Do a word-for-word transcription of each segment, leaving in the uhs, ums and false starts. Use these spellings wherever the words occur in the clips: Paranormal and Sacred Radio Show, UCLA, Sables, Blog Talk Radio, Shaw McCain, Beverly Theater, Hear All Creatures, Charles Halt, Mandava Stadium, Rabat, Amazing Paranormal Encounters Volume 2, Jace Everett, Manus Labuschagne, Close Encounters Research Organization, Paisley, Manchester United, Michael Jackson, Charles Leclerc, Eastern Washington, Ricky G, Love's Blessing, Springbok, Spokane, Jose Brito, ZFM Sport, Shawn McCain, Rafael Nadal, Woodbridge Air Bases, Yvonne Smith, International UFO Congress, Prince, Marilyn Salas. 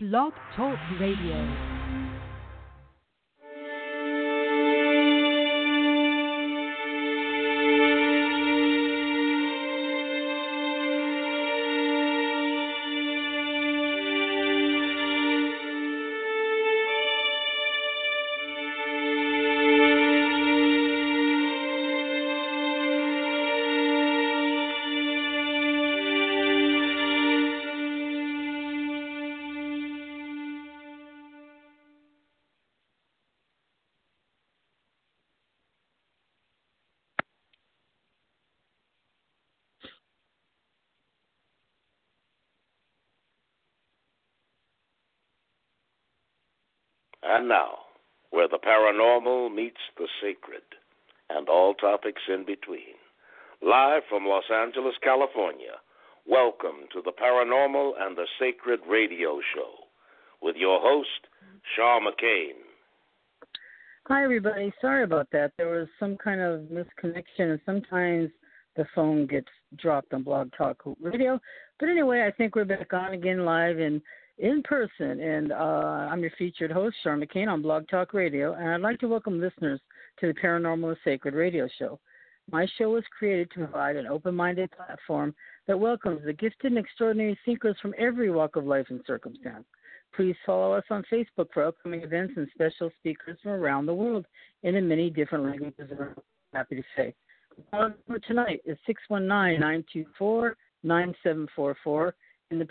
Blog Talk Radio. And now, where the paranormal meets the sacred and all topics in between, live from Los Angeles, California, welcome to the Paranormal and the Sacred Radio Show with your host, Shaw McCain. Hi, everybody. Sorry about that. There was some kind of misconnection. Sometimes the phone gets dropped on Blog Talk Radio. But anyway, I think we're back on again live and in person, and uh, I'm your featured host, Shawn McCain, on Blog Talk Radio, and I'd like to welcome listeners to the Paranormal and Sacred Radio Show. My show was created to provide an open-minded platform that welcomes the gifted and extraordinary seekers from every walk of life and circumstance. Please follow us on Facebook for upcoming events and special speakers from around the world and in many different languages, I'm happy to say. Our number tonight is six one nine, nine two four, nine seven four four, in the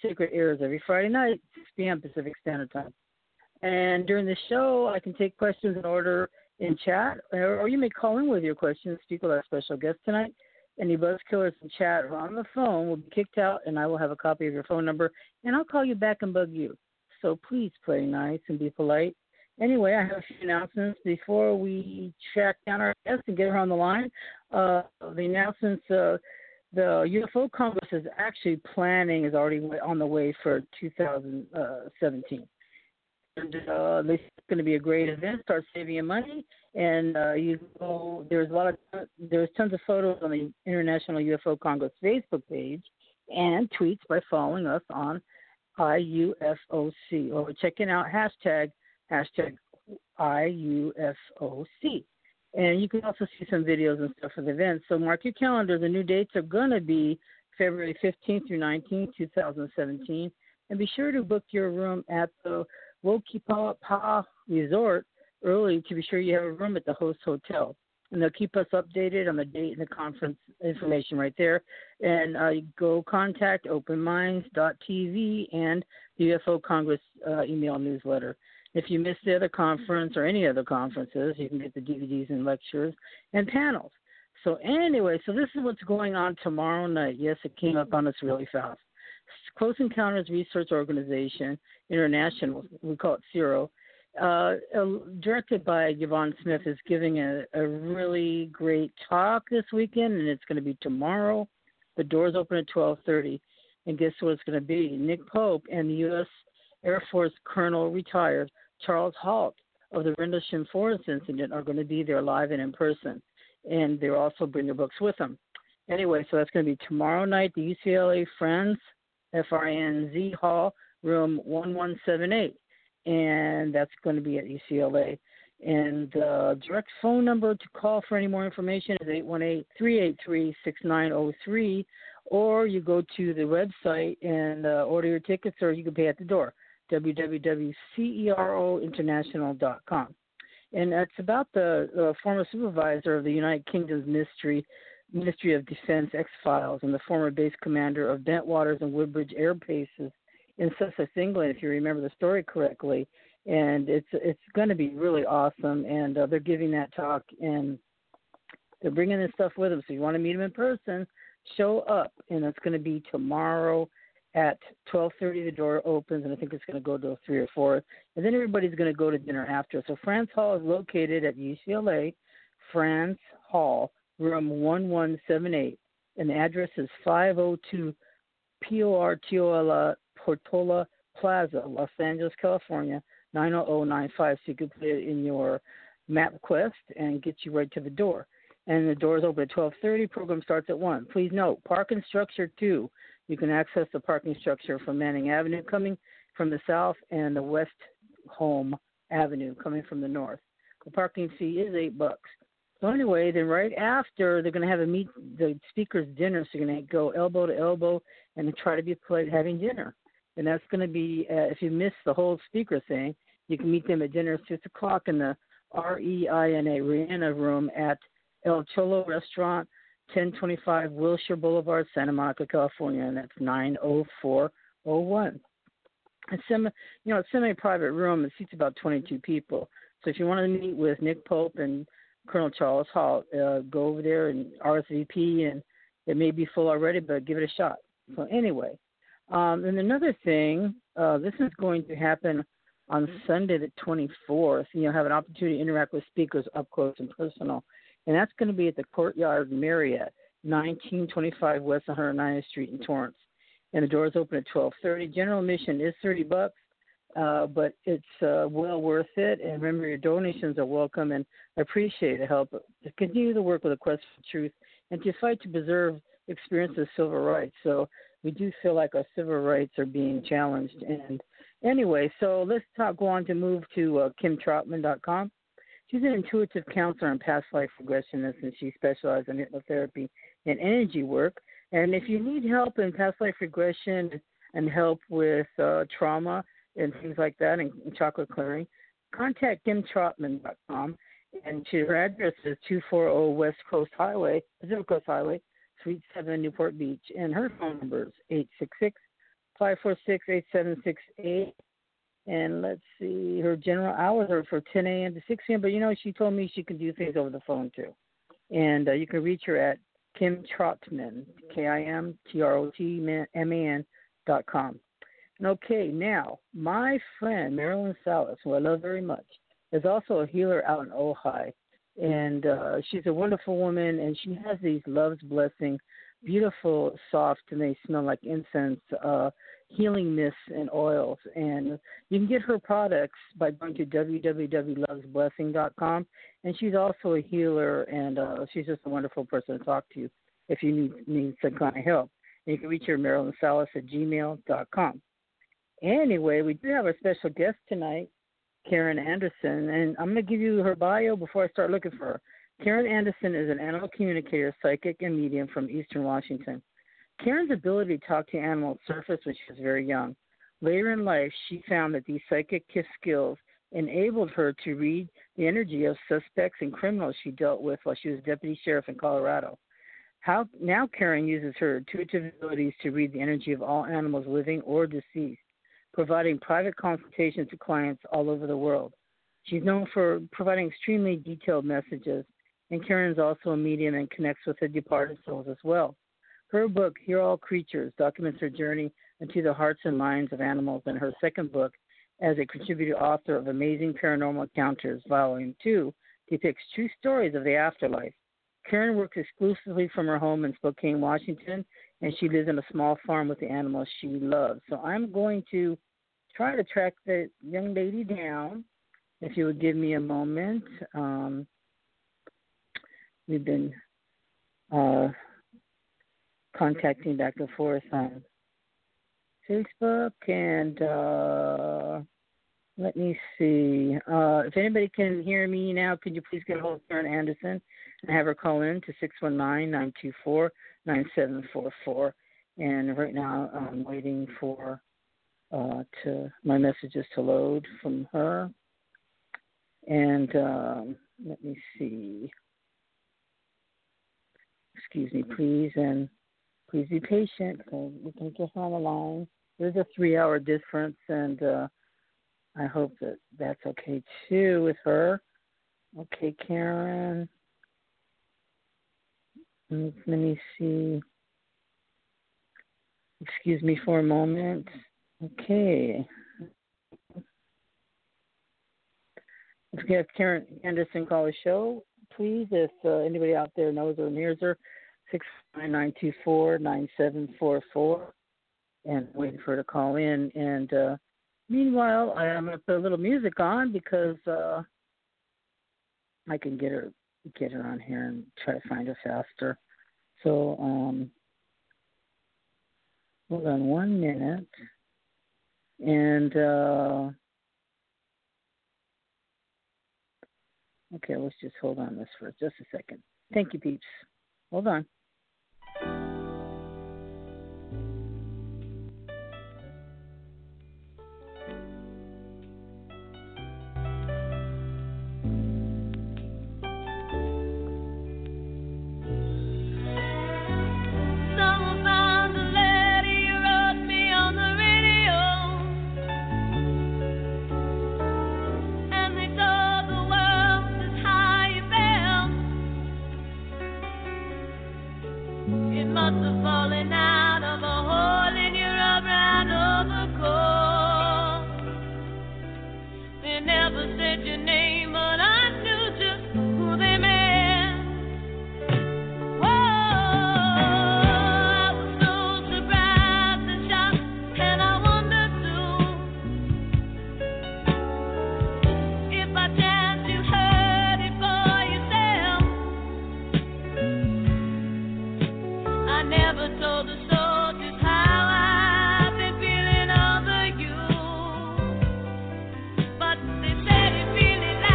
Sacred airs every Friday night, six p.m. Pacific Standard Time. And during the show, I can take questions in order in chat, or you may call in with your questions. Speak with our special guest tonight. Any buzzkillers in chat or on the phone will be kicked out, and I will have a copy of your phone number, and I'll call you back and bug you. So please play nice and be polite. Anyway, I have a few announcements before we track down our guest and get her on the line. Uh, the announcements... Uh, The U F O Congress is actually planning, is already on the way for two thousand seventeen. And uh, this is going to be a great event. Start saving your money. And uh, you go, there's a lot of, there's tons of photos on the International U F O Congress Facebook page and tweets by following us on I U F O C or checking out hashtag, hashtag I U F O C. And you can also see some videos and stuff for the event. So mark your calendar. The new dates are going to be February fifteenth through nineteenth, two thousand seventeen. And be sure to book your room at the Wokipaha Resort early to be sure you have a room at the host hotel. And they'll keep us updated on the date and the conference information right there. And uh, go contact open minds dot t v and the U F O Congress uh, email newsletter. If you miss the other conference or any other conferences, you can get the D V Ds and lectures and panels. So anyway, so this is what's going on tomorrow night. Yes, it came up on us really fast. Close Encounters Research Organization, International, we call it CERO, uh, directed by Yvonne Smith, is giving a, a really great talk this weekend, and it's going to be tomorrow. The doors open at twelve thirty, and guess what it's going to be? Nick Pope and the U S Air Force Colonel retired Charles Halt of the Rendlesham Forest Incident are going to be there live and in person, and they'll also bring their books with them. Anyway, so that's going to be tomorrow night, the U C L A Friends, F R I N Z Hall, room one one seven eight, and that's going to be at U C L A. And the direct phone number to call for any more information is eight one eight, three eight three, six nine zero three, or you go to the website and uh, order your tickets, or you can pay at the door. w w w dot cero international dot com. And that's about the uh, former supervisor of the United Kingdom's Ministry, Ministry of Defense X-Files and the former base commander of Bentwaters and Woodbridge Air Bases in Sussex, England, if you remember the story correctly. And it's it's going to be really awesome, and uh, they're giving that talk, and they're bringing this stuff with them. So if you want to meet them in person, show up, and it's going to be tomorrow at twelve thirty, the door opens, and I think it's going to go to three or four. And then everybody's going to go to dinner after. So Frings Hall is located at U C L A, Frings Hall, room one one seven eight. And the address is five oh two Portola, Portola Plaza, Los Angeles, California, nine oh oh nine five. So you can put it in your map quest and get you right to the door. And the doors open at twelve thirty. Program starts at one. Please note, parking structure two. You can access the parking structure from Manning Avenue coming from the south and the West Home Avenue coming from the north. The parking fee is eight bucks. So anyway, then right after, they're going to have a meet, the speaker's dinner, so you're going to go elbow to elbow and try to be polite having dinner. And that's going to be, uh, if you miss the whole speaker thing, you can meet them at dinner at six o'clock in the R E I N A, Rihanna room at El Cholo Restaurant, ten twenty-five Wilshire Boulevard, Santa Monica, California, and that's nine oh four oh one. It's semi, you know, it's semi-private room. It seats about twenty-two people. So if you want to meet with Nick Pope and Colonel Charles Halt, uh, go over there and R S V P, and it may be full already, but give it a shot. So anyway, um, and another thing, uh, this is going to happen on Sunday the twenty-fourth. You'll have an opportunity to interact with speakers up close and personal, and that's going to be at the Courtyard Marriott, nineteen twenty-five West one hundred ninth Street in Torrance. And the doors open at twelve thirty. General admission is thirty bucks, uh, but it's uh, well worth it. And remember, your donations are welcome and appreciated to help to continue the work with a quest for truth and to fight to preserve experiences of civil rights. So we do feel like our civil rights are being challenged. And anyway, so let's talk, go on to move to uh, Kim Trotman dot com. She's an intuitive counselor and past life regressionist, and she specializes in hypnotherapy and energy work. And if you need help in past life regression and help with uh, trauma and things like that and, and chakra clearing, contact Kim Trotman dot com. And to her address is two forty West Coast Highway, Pacific Coast Highway, Suite seven, Newport Beach. And her phone number is eight six six, five four six, eight seven six eight. And let's see, her general hours are from ten a.m. to six p.m., but, you know, she told me she can do things over the phone, too. And uh, you can reach her at Kim Trotman, K I M T R O T M A N dot com. And okay, now, my friend, Marilyn Salas, who I love very much, is also a healer out in Ojai. And uh, she's a wonderful woman, and she has these Love's Blessing, beautiful, soft, and they smell like incense, uh, healing mists and oils. And you can get her products by going to w w w dot loves blessing dot com. And she's also a healer, and uh, she's just a wonderful person to talk to if you need, need some kind of help. And you can reach her, Marilyn Salas, at gmail dot com. Anyway, we do have a special guest tonight, Karen Anderson, and I'm going to give you her bio before I start looking for her. Karen Anderson is an animal communicator, psychic, and medium from Eastern Washington. Karen's ability to talk to animals surfaced when she was very young. Later in life, she found that these psychic skills enabled her to read the energy of suspects and criminals she dealt with while she was deputy sheriff in Colorado. How, now Karen uses her intuitive abilities to read the energy of all animals living or deceased, providing private consultations to clients all over the world. She's known for providing extremely detailed messages, and Karen is also a medium and connects with the departed souls as well. Her book, Hear All Creatures, documents her journey into the hearts and minds of animals, and her second book, as a contributor author of Amazing Paranormal Encounters Volume two, depicts true stories of the afterlife. Karen works exclusively from her home in Spokane, Washington, and she lives on a small farm with the animals she loves. So I'm going to try to track the young lady down, if you would give me a moment. Um, we've been uh, contacting back and forth on Facebook, and uh, let me see. Uh, if anybody can hear me now, could you please get a hold of Karen Anderson and have her call in to six one nine, nine two four, nine seven four four. And right now I'm waiting for uh, to my messages to load from her. And um, let me see. Excuse me, please, and please be patient because we can get her on the line. There's a three-hour difference, and uh, I hope that that's okay, too, with her. Okay, Karen. Let me see. Excuse me for a moment. Okay. Let's get Karen Anderson call the show, please, if uh, anybody out there knows or hears her. six nine nine two four nine seven four four, and waiting for her to call in. And uh, meanwhile, I, I'm going to put a little music on because uh, I can get her get her on here and try to find her faster. So um, hold on one minute, And, uh, okay, let's just hold on this for just a second. Thank you, peeps. Hold on. But they said it really.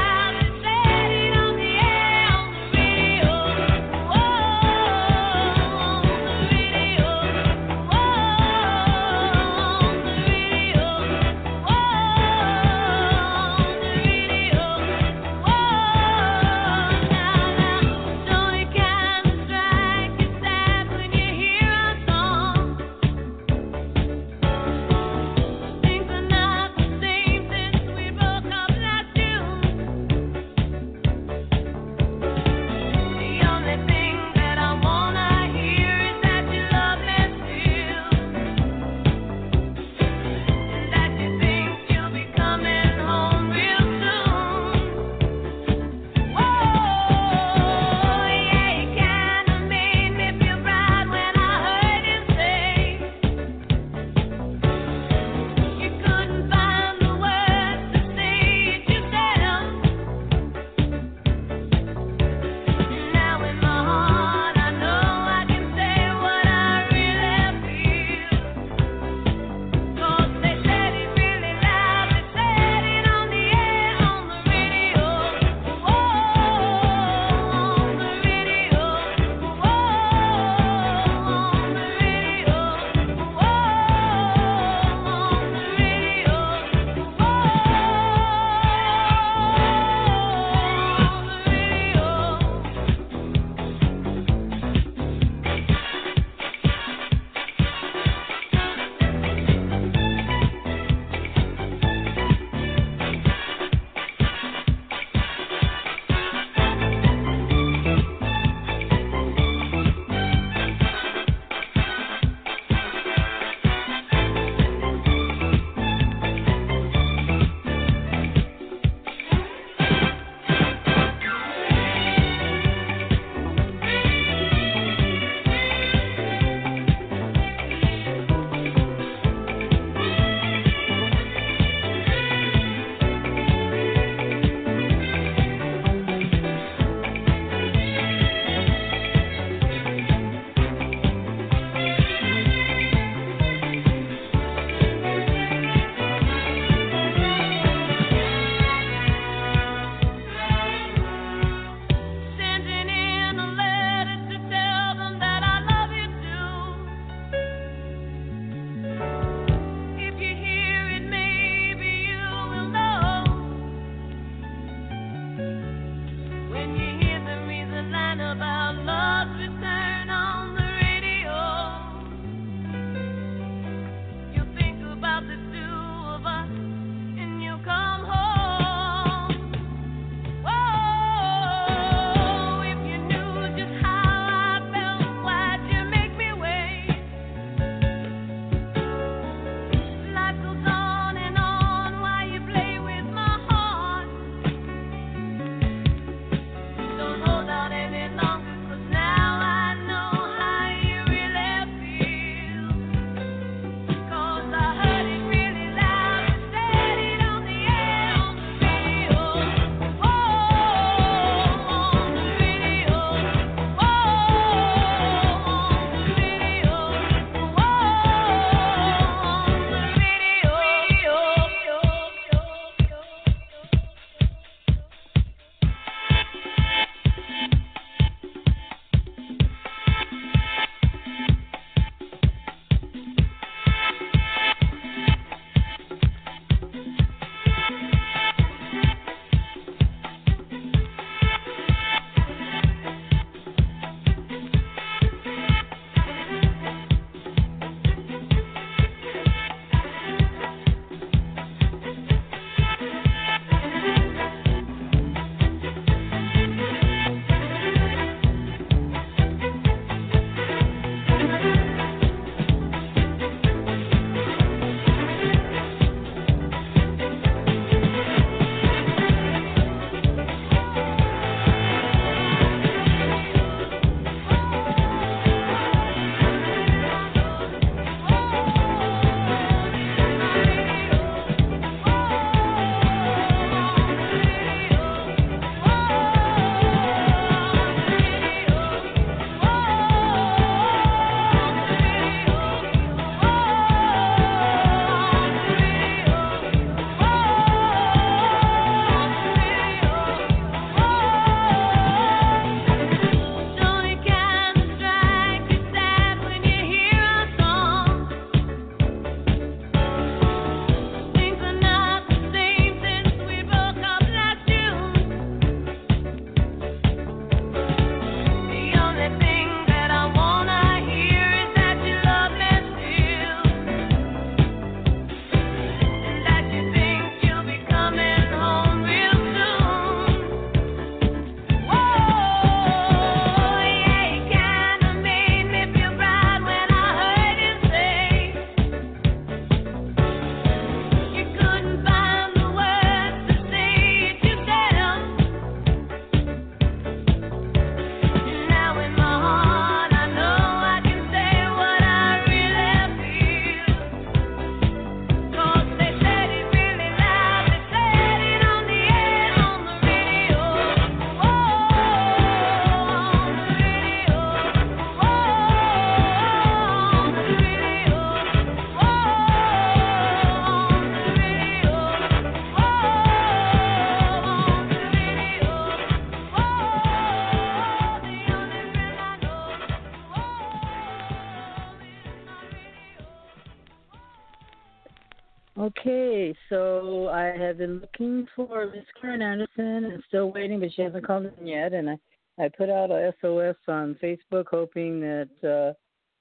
So I have been looking for Miss Karen Anderson and still waiting, but she hasn't called in yet. And I, I put out a S O S on Facebook hoping that uh,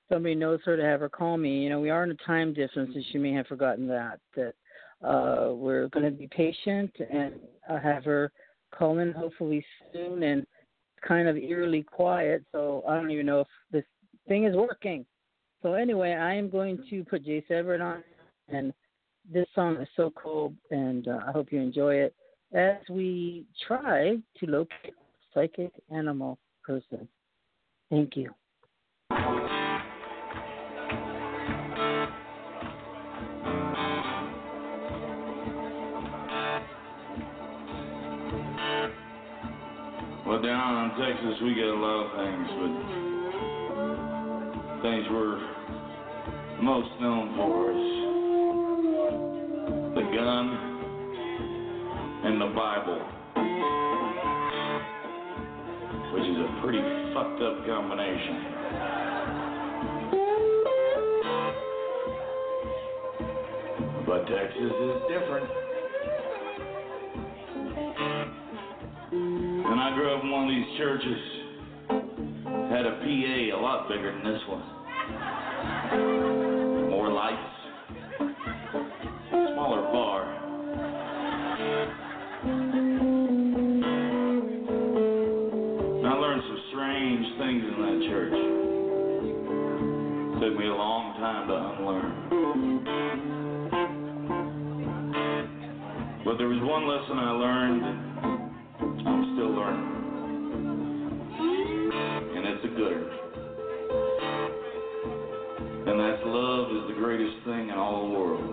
somebody knows her to have her call me. You know, we are in a time difference, and she may have forgotten that, that uh, we're going to be patient and uh, have her call in hopefully soon. And it's kind of eerily quiet, so I don't even know if this thing is working. So anyway, I am going to put Jace Everett on, and this song is so cool, and uh, I hope you enjoy it as we try to locate a psychic animal person. Thank you. Well, down in Texas, we get a lot of things, but things we're most known for is the gun and the Bible, which is a pretty fucked up combination. But Texas is different. And I grew up in one of these churches, had a P A a lot bigger than this one. More lights. Took me a long time to unlearn. But there was one lesson I learned, and I'm still learning. And it's a good one. And that's love is the greatest thing in all the world.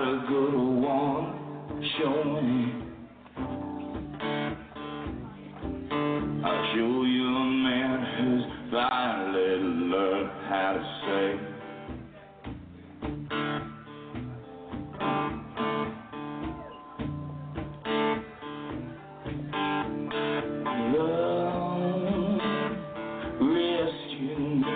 got a good one, show me. I'll show you a man who's finally learned how to say, love, rescue me.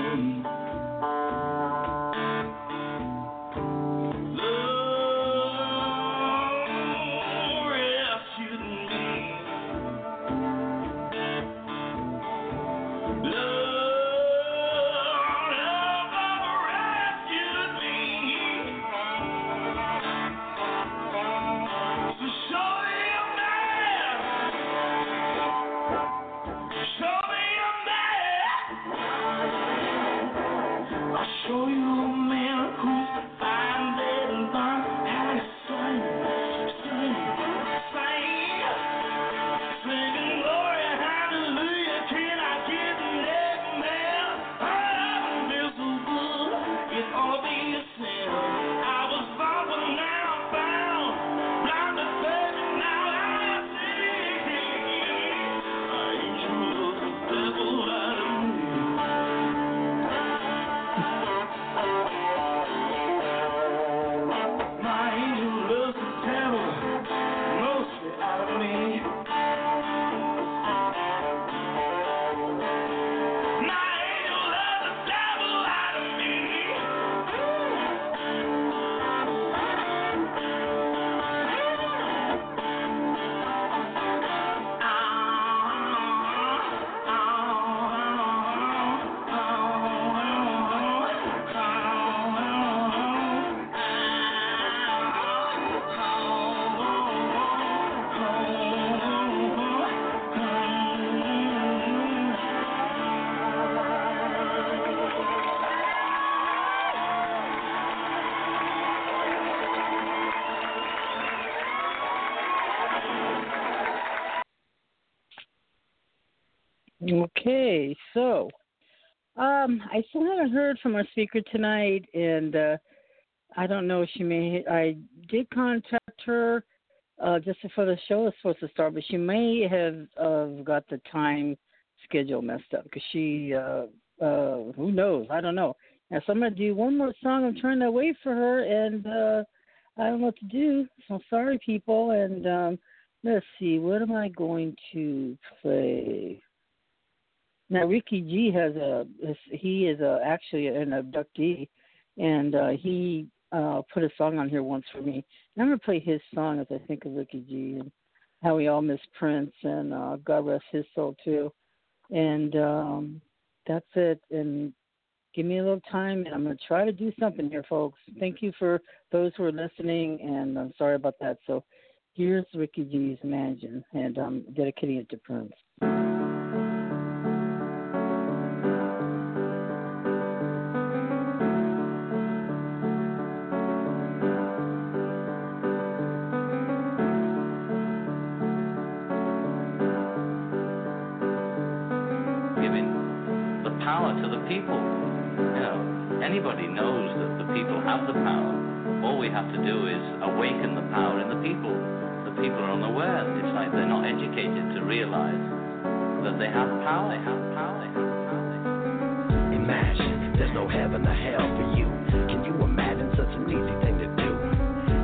Okay, so um, I still haven't heard from our speaker tonight, and uh, I don't know if she may. I did contact her uh, just before the show was supposed to start, but she may have uh, got the time schedule messed up because she, uh, uh, who knows? I don't know. Now, so I'm going to do one more song. I'm trying to wait for her, and uh, I don't know what to do. So I'm sorry, people. And um, let's see, what am I going to play? Now, Ricky G has a, he is a, actually an abductee, and uh, he uh, put a song on here once for me. And I'm going to play his song as I think of Ricky G and how we all miss Prince, and uh, God rest his soul, too. And um, that's it. And give me a little time, and I'm going to try to do something here, folks. Thank you for those who are listening, and I'm sorry about that. So here's Ricky G's Imagine, and I'm dedicating it to Prince. People, you know, anybody knows that the people have the power. All we have to do is awaken the power in the people. The people are unaware. It's like they're not educated to realize that they have power, they have power, they have power. Imagine there's no heaven or hell for you. Can you imagine such an easy thing to do?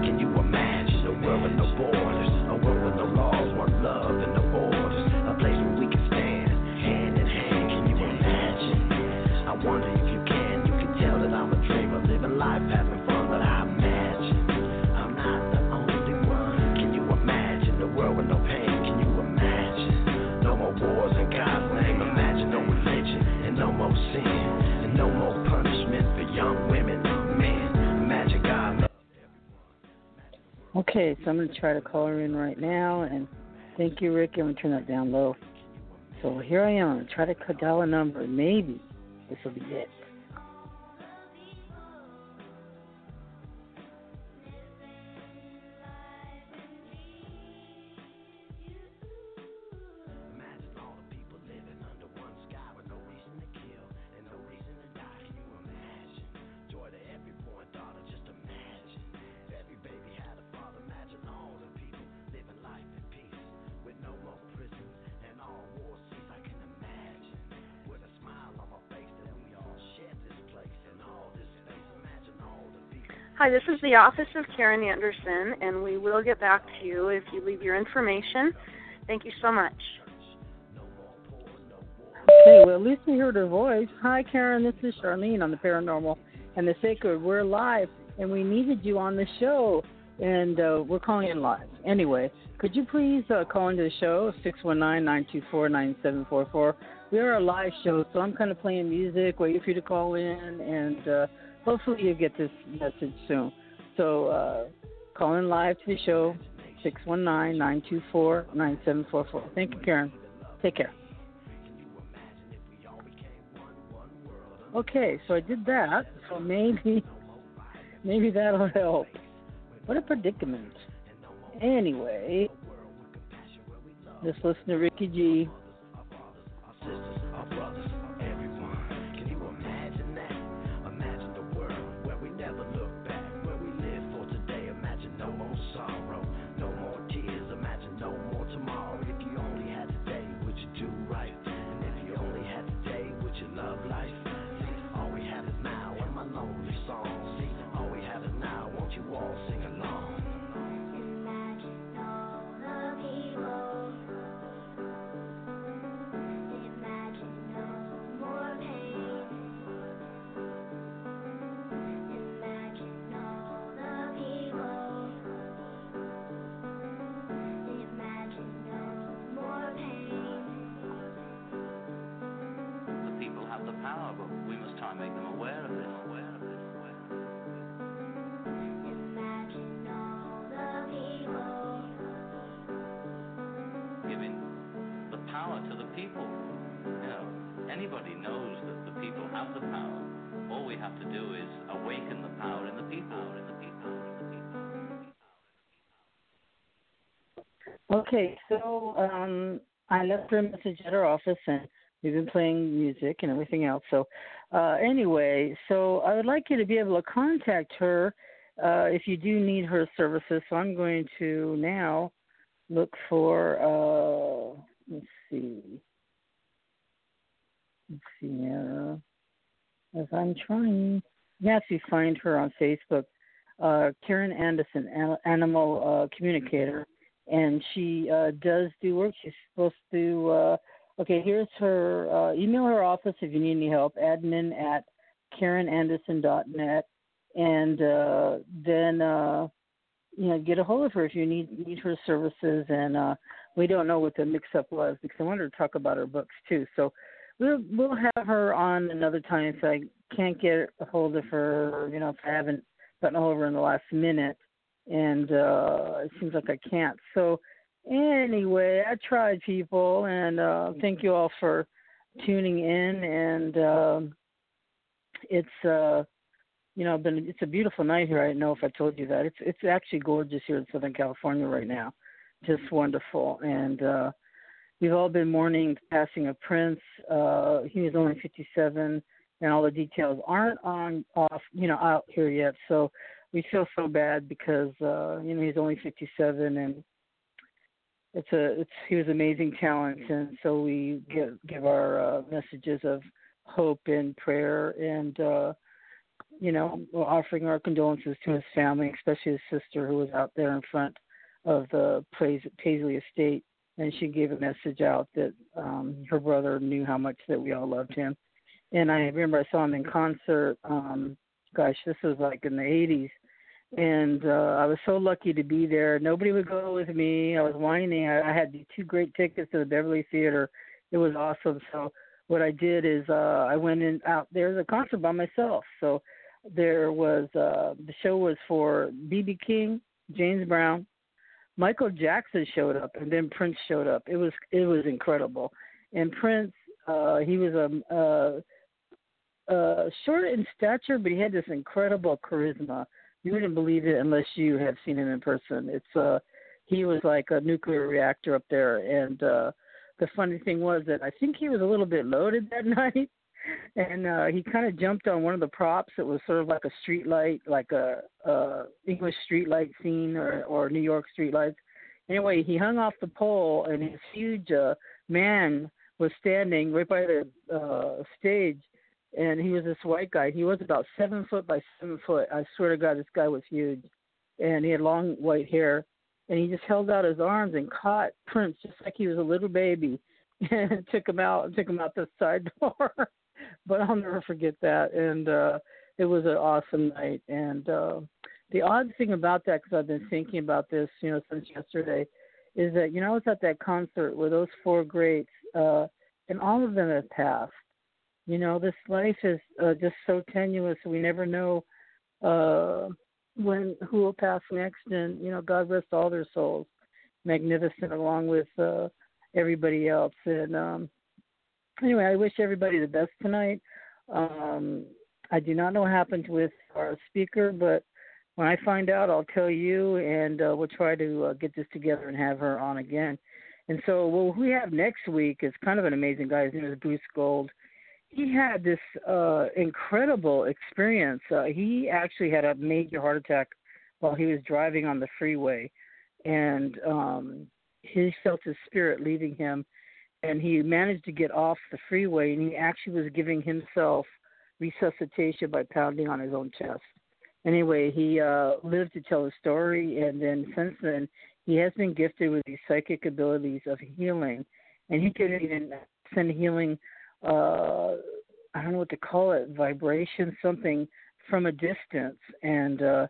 Can you imagine a world with no borders, a world with no laws, one love and no orders, a place where we can stand hand in hand? Can you imagine? I wonder if you can, you can tell that I'm a dreamer, living life, having fun, but I imagine I'm not the only one. Can you imagine a world with no pain? Can you imagine? No more wars in God's name. Imagine no religion and no more sin and no more punishment for young women, men. Imagine God. Okay, so I'm going to try to call her in right now, and thank you, Rick. I'm going to turn that down low. So here I am. Try to dial a number, maybe. This will be it. Hi, this is the office of Karen Anderson, and we will get back to you if you leave your information. Thank you so much. Okay, well, at least we heard her voice. Hi, Karen. This is Charlene on the Paranormal and the Sacred. We're live, and we needed you on the show, and uh, we're calling in live. Anyway, could you please uh, call into the show, six one nine, nine two four, nine seven four four. We are a live show, so I'm kind of playing music, waiting for you to call in, and uh, hopefully you'll get this message soon. So uh, call in live to the show, six one nine, nine two four, nine seven four four. Thank you, Karen. Take care. Okay, so I did that, so maybe maybe that'll help. What a predicament. Anyway, let's listen to Ricky G. Okay, so um, I left her a message at her office, and we've been playing music and everything else. So uh, anyway, so I would like you to be able to contact her uh, if you do need her services. So I'm going to now look for, uh, let's see. Let's see now. As I'm trying, you can actually find her on Facebook, uh, Karen Anderson, animal uh, communicator. And she uh, does do work. She's supposed to, uh, okay, here's her, uh, email her office if you need any help, admin at karen anderson dot net. And uh, then, uh, you know, get a hold of her if you need, need her services. And uh, we don't know what the mix-up was because I wanted to talk about her books, too. So we'll, we'll have her on another time if I can't get a hold of her, you know, if I haven't gotten a hold of her in the last minute. And uh, it seems like I can't. So anyway, I tried, people, and uh, thank you all for tuning in. And uh, it's uh, you know, been it's a beautiful night here. I don't know if I told you that. It's it's actually gorgeous here in Southern California right now, just wonderful. And uh, we've all been mourning the passing of Prince. Uh, he was only fifty-seven, and all the details aren't on off you know out here yet. So. We feel so bad because uh, you know he's only fifty-seven, and it's a it's he was amazing talent, and so we give give our uh, messages of hope and prayer, and uh, you know we're offering our condolences to his family, especially his sister who was out there in front of the Paisley estate, and she gave a message out that um, her brother knew how much that we all loved him, and I remember I saw him in concert. Um, gosh, this was like in the eighties. And uh, I was so lucky to be there. Nobody would go with me. I was whining. I, I had two great tickets to the Beverly Theater. It was awesome. So what I did is uh, I went in out there to the concert by myself. So there was uh, the show was for B B King, James Brown, Michael Jackson showed up, and then Prince showed up. It was it was incredible. And Prince, uh, he was a, a uh, short in stature, but he had this incredible charisma. You wouldn't believe it unless you have seen him in person. It's uh, he was like a nuclear reactor up there. And uh, the funny thing was that I think he was a little bit loaded that night, and uh, he kind of jumped on one of the props. It was sort of like a street light, like a, a English street light scene or, or New York street lights. Anyway, he hung off the pole, and his huge uh, man was standing right by the uh, stage. And he was this white guy. He was about seven foot by seven foot. I swear to God, this guy was huge. And he had long white hair. And he just held out his arms and caught Prince just like he was a little baby and took him out, took him out the side door. But I'll never forget that. And uh, it was an awesome night. And uh, the odd thing about that, because I've been thinking about this, you know, since yesterday, is that, you know, I was at that concert with those four greats, uh, and all of them have passed. You know, this life is uh, just so tenuous. We never know uh, when who will pass next. And, you know, God rest all their souls. Magnificent, along with uh, everybody else. And um, anyway, I wish everybody the best tonight. Um, I do not know what happened with our speaker, but when I find out, I'll tell you, and uh, we'll try to uh, get this together and have her on again. And so what we have next week is kind of an amazing guy. His name is Bruce Gold. He had this uh, incredible experience. Uh, he actually had a major heart attack while he was driving on the freeway, and um, he felt his spirit leaving him, and he managed to get off the freeway, and he actually was giving himself resuscitation by pounding on his own chest. Anyway, he uh, lived to tell his story, and then since then, he has been gifted with these psychic abilities of healing, and he could even send healing Uh, I don't know what to call it, vibration, something from a distance. And uh,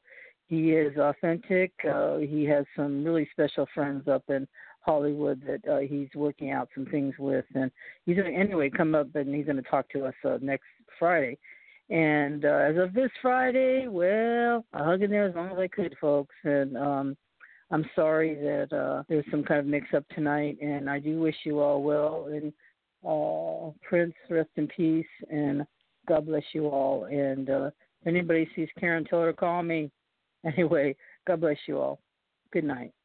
he is authentic. Uh, he has some really special friends up in Hollywood that uh, he's working out some things with. And he's going to, anyway, come up and he's going to talk to us uh, next Friday. And uh, as of this Friday, well, I hung in there as long as I could, folks. And um, I'm sorry that uh, there's some kind of mix-up tonight. And I do wish you all well. And Uh, Prince, rest in peace, and God bless you all. And uh, if anybody sees Karen, tell her to call me. Anyway, God bless you all. Good night.